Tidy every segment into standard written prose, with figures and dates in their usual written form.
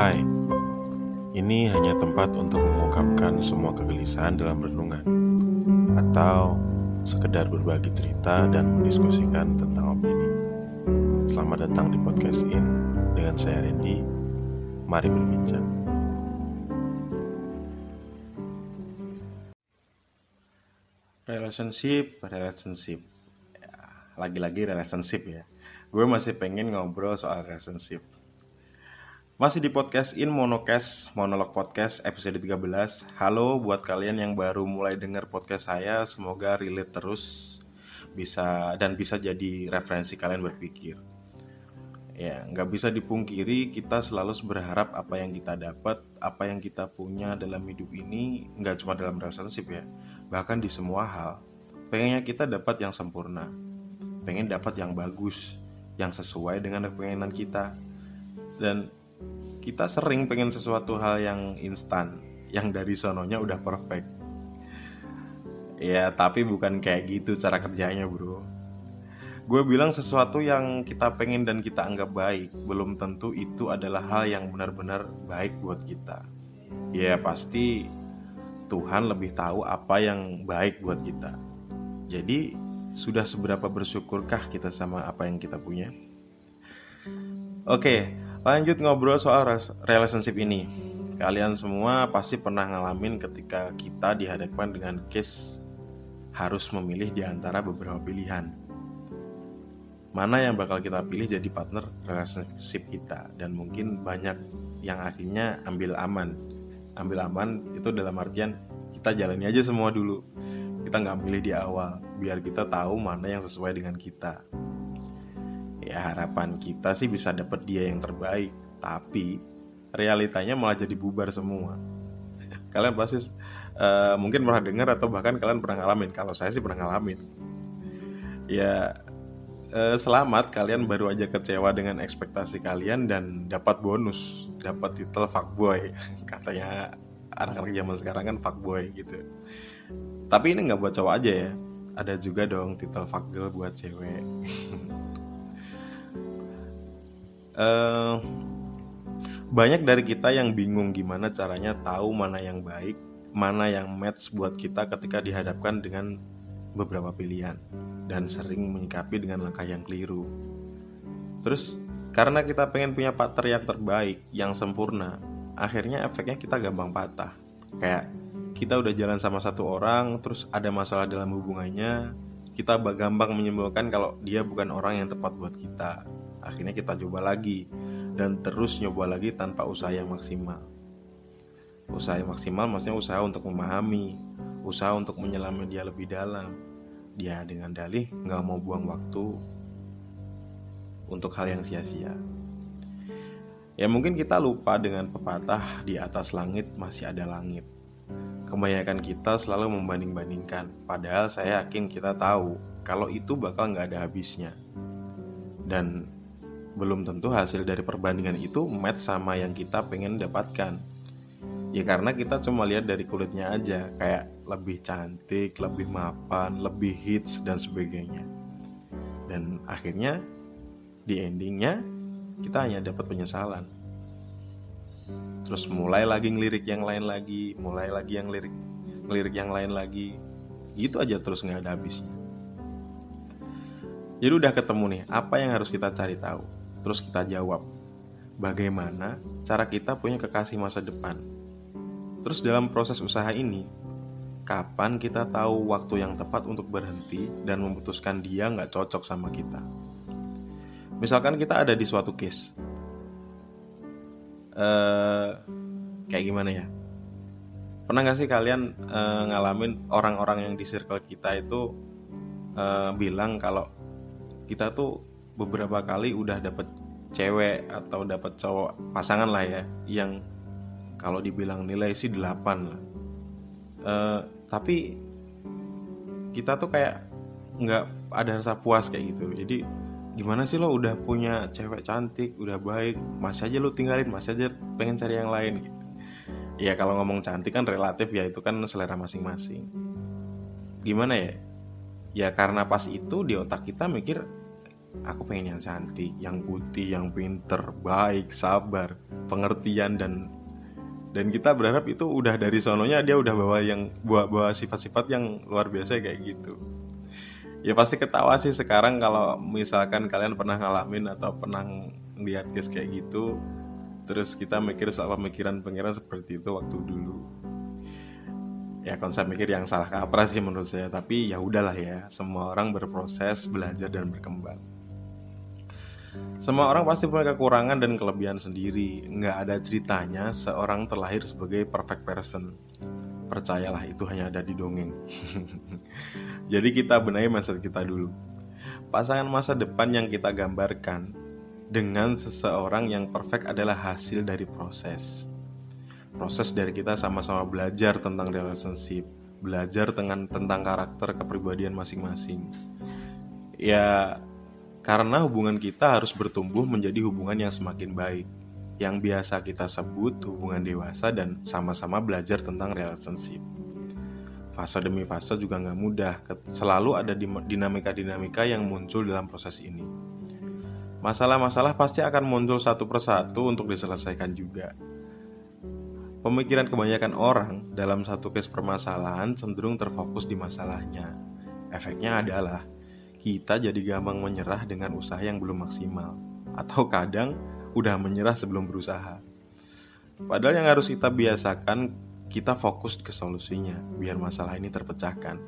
Hai, ini hanya tempat untuk mengungkapkan semua kegelisahan dalam renungan, atau sekedar berbagi cerita dan mendiskusikan tentang opini. Selamat datang di Podcast In dengan saya Randy. Mari berbincang. Relationship. Lagi-lagi relationship ya. Gue masih pengen ngobrol soal relationship. Masih di Podcast In Monolog Podcast episode 13. Halo buat kalian yang baru mulai dengar podcast saya, semoga relate terus bisa jadi referensi kalian berpikir. Ya, nggak bisa dipungkiri kita selalu berharap apa yang kita dapat, apa yang kita punya dalam hidup ini, nggak cuma dalam relationship ya, bahkan di semua hal. Pengennya kita dapat yang sempurna, pengen dapat yang bagus, yang sesuai dengan keinginan kita. Dan kita sering pengen sesuatu hal yang instan, yang dari sononya udah perfect. Ya, tapi bukan kayak gitu cara kerjanya, bro. Gue bilang sesuatu yang kita pengen dan kita anggap baik, belum tentu itu adalah hal yang benar-benar baik buat kita. Ya, pasti Tuhan lebih tahu apa yang baik buat kita. Jadi, sudah seberapa bersyukurkah kita sama apa yang kita punya? Oke, lanjut ngobrol soal relationship ini. Kalian semua pasti pernah ngalamin ketika kita dihadapkan dengan case harus memilih di antara beberapa pilihan. Mana yang bakal kita pilih jadi partner relationship kita. Dan mungkin banyak yang akhirnya ambil aman. Ambil aman itu dalam artian kita jalani aja semua dulu. Kita gak pilih di awal, biar kita tahu mana yang sesuai dengan kita. Ya, harapan kita sih bisa dapet dia yang terbaik, tapi realitanya malah jadi bubar semua. Kalian pasti mungkin pernah dengar atau bahkan kalian pernah ngalamin. Kalau saya sih pernah ngalamin. Ya, selamat kalian baru aja kecewa dengan ekspektasi kalian dan dapat bonus, dapat titel fuckboy. Katanya anak-anak zaman sekarang kan fuckboy gitu. Tapi ini nggak buat cowok aja ya, ada juga dong titel fuckgirl buat cewek. Banyak dari kita yang bingung gimana caranya tahu mana yang baik, mana yang match buat kita ketika dihadapkan dengan beberapa pilihan, dan sering menyikapi dengan langkah yang keliru. Terus karena kita pengen punya partner yang terbaik, yang sempurna, akhirnya efeknya kita gampang patah. Kayak kita udah jalan sama satu orang, terus ada masalah dalam hubungannya, kita gampang menyimpulkan kalau dia bukan orang yang tepat buat kita. Akhirnya kita coba lagi dan terus nyoba lagi tanpa usaha yang maksimal. Usaha yang maksimal maksudnya usaha untuk memahami, usaha untuk menyelami dia lebih dalam. Dia dengan dalih gak mau buang waktu untuk hal yang sia-sia. Ya mungkin kita lupa dengan pepatah di atas langit masih ada langit. Kebanyakan kita selalu membanding-bandingkan, padahal saya yakin kita tahu kalau itu bakal gak ada habisnya. Dan belum tentu hasil dari perbandingan itu match sama yang kita pengen dapatkan. Ya karena kita cuma lihat dari kulitnya aja, kayak lebih cantik, lebih mapan, lebih hits dan sebagainya. Dan akhirnya di endingnya kita hanya dapat penyesalan. Terus mulai lagi ngelirik yang lain lagi, mulai lagi yang ngelirik yang lain lagi. Gitu aja terus gak ada habisnya. Jadi udah ketemu nih, apa yang harus kita cari tahu? Terus kita jawab, bagaimana cara kita punya kekasih masa depan? Terus dalam proses usaha ini, kapan kita tahu waktu yang tepat untuk berhenti dan memutuskan dia nggak cocok sama kita? Misalkan kita ada di suatu case. Kayak gimana ya? Pernah nggak sih kalian ngalamin orang-orang yang di circle kita itu bilang kalau kita tuh beberapa kali udah dapet cewek atau dapet cowok pasangan lah ya, yang kalau dibilang nilai sih 8 lah. Tapi kita tuh kayak gak ada rasa puas kayak gitu. Jadi gimana sih lo udah punya cewek cantik, udah baik, masih aja lo tinggalin, masih aja pengen cari yang lain gitu. Ya kalau ngomong cantik kan relatif ya, itu kan selera masing-masing. Gimana ya? Ya karena pas itu di otak kita mikir Aku pengen yang cantik, yang putih, yang pinter, baik, sabar, pengertian, dan kita berharap itu udah dari sononya dia udah bawa sifat-sifat yang luar biasa kayak gitu. Ya pasti ketawa sih sekarang kalau misalkan kalian pernah ngalamin atau pernah lihat case kayak gitu. Terus kita mikir soal pemikiran seperti itu waktu dulu. Ya konsep mikir yang salah kaprah sih menurut saya, tapi ya udahlah ya, semua orang berproses, belajar dan berkembang. Semua orang pasti punya kekurangan dan kelebihan sendiri. Nggak ada ceritanya seorang terlahir sebagai perfect person. Percayalah, itu hanya ada di dongeng. Jadi kita benahi mindset kita dulu. Pasangan masa depan yang kita gambarkan dengan seseorang yang perfect adalah hasil dari proses dari kita sama-sama belajar tentang relationship, belajar tentang karakter kepribadian masing-masing. Ya, karena hubungan kita harus bertumbuh menjadi hubungan yang semakin baik, yang biasa kita sebut hubungan dewasa, dan sama-sama belajar tentang relationship. Fase demi fase juga gak mudah, selalu ada dinamika-dinamika yang muncul dalam proses ini. Masalah-masalah pasti akan muncul satu persatu untuk diselesaikan juga. Pemikiran kebanyakan orang dalam satu case permasalahan cenderung terfokus di masalahnya. Efeknya adalah kita jadi gampang menyerah dengan usaha yang belum maksimal, atau kadang udah menyerah sebelum berusaha. Padahal yang harus kita biasakan, kita fokus ke solusinya biar masalah ini terpecahkan,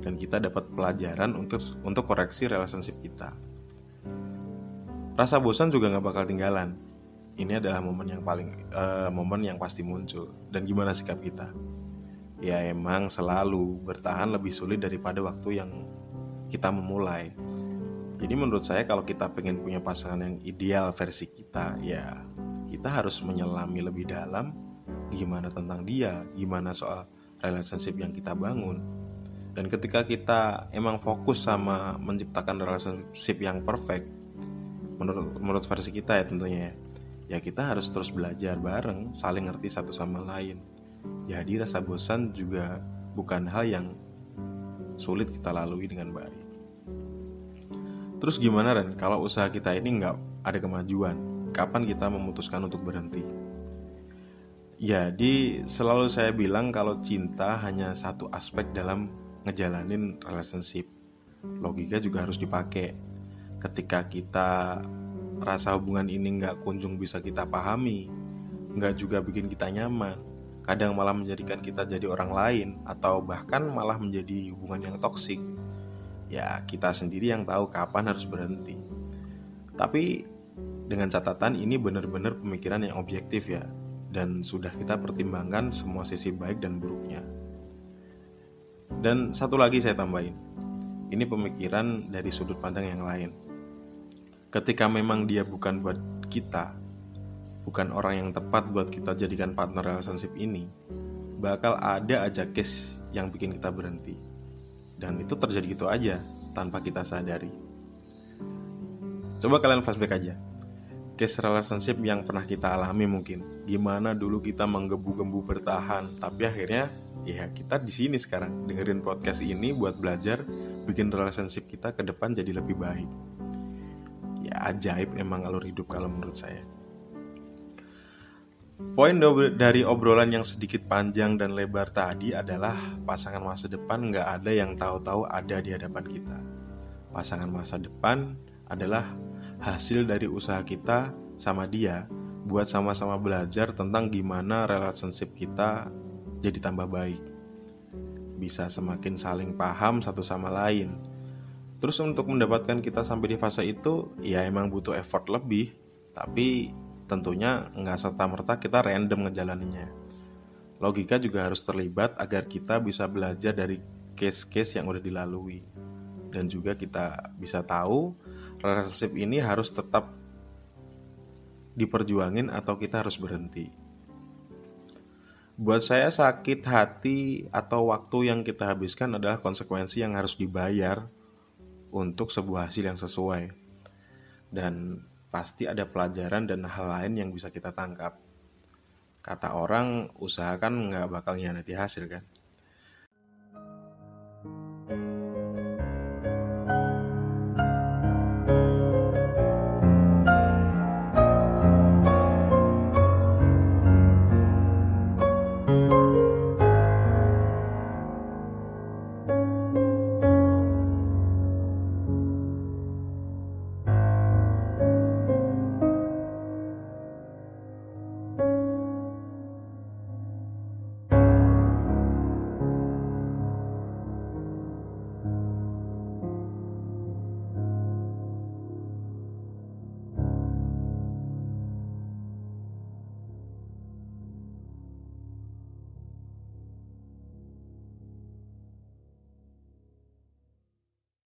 dan kita dapat pelajaran untuk koreksi relationship kita. Rasa bosan juga gak bakal tinggalan. Ini adalah momen yang pasti muncul. Dan gimana sikap kita? Ya emang selalu bertahan lebih sulit daripada waktu yang kita memulai. Jadi menurut saya kalau kita pengen punya pasangan yang ideal versi kita, ya kita harus menyelami lebih dalam gimana tentang dia, gimana soal relationship yang kita bangun. Dan ketika kita emang fokus sama menciptakan relationship yang perfect menurut versi kita ya tentunya, ya kita harus terus belajar bareng, saling ngerti satu sama lain. Jadi rasa bosan juga bukan hal yang sulit kita lalui dengan baik. Terus gimana Ren, kalau usaha kita ini nggak ada kemajuan? Kapan kita memutuskan untuk berhenti? Jadi selalu saya bilang kalau cinta hanya satu aspek dalam ngejalanin relationship. Logika juga harus dipakai. Ketika kita rasa hubungan ini gak kunjung bisa kita pahami, gak juga bikin kita nyaman, kadang malah menjadikan kita jadi orang lain, atau bahkan malah menjadi hubungan yang toksik. Ya kita sendiri yang tahu kapan harus berhenti. Tapi dengan catatan ini benar-benar pemikiran yang objektif ya, dan sudah kita pertimbangkan semua sisi baik dan buruknya. Dan satu lagi saya tambahin, ini pemikiran dari sudut pandang yang lain. Ketika memang dia bukan buat kita, bukan orang yang tepat buat kita jadikan partner relationship ini, bakal ada aja case yang bikin kita berhenti. Dan itu terjadi gitu aja, tanpa kita sadari. Coba kalian flashback aja case relationship yang pernah kita alami mungkin. Gimana dulu kita menggebu-gebu bertahan, tapi akhirnya ya kita di sini sekarang dengerin podcast ini buat belajar bikin relationship kita ke depan jadi lebih baik. Ya ajaib emang alur hidup kalau menurut saya. Poin dari obrolan yang sedikit panjang dan lebar tadi adalah pasangan masa depan nggak ada yang tahu-tahu ada di hadapan kita. Pasangan masa depan adalah hasil dari usaha kita sama dia buat sama-sama belajar tentang gimana relationship kita jadi tambah baik, bisa semakin saling paham satu sama lain. Terus untuk mendapatkan kita sampai di fase itu, ya emang butuh effort lebih, tapi tentunya nggak serta-merta kita random ngejalaninnya. Logika juga harus terlibat agar kita bisa belajar dari case-case yang udah dilalui. Dan juga kita bisa tahu relationship ini harus tetap diperjuangin atau kita harus berhenti. Buat saya sakit hati atau waktu yang kita habiskan adalah konsekuensi yang harus dibayar untuk sebuah hasil yang sesuai. Dan pasti ada pelajaran dan hal lain yang bisa kita tangkap. Kata orang, usaha kan gak bakal nyianati hasil kan.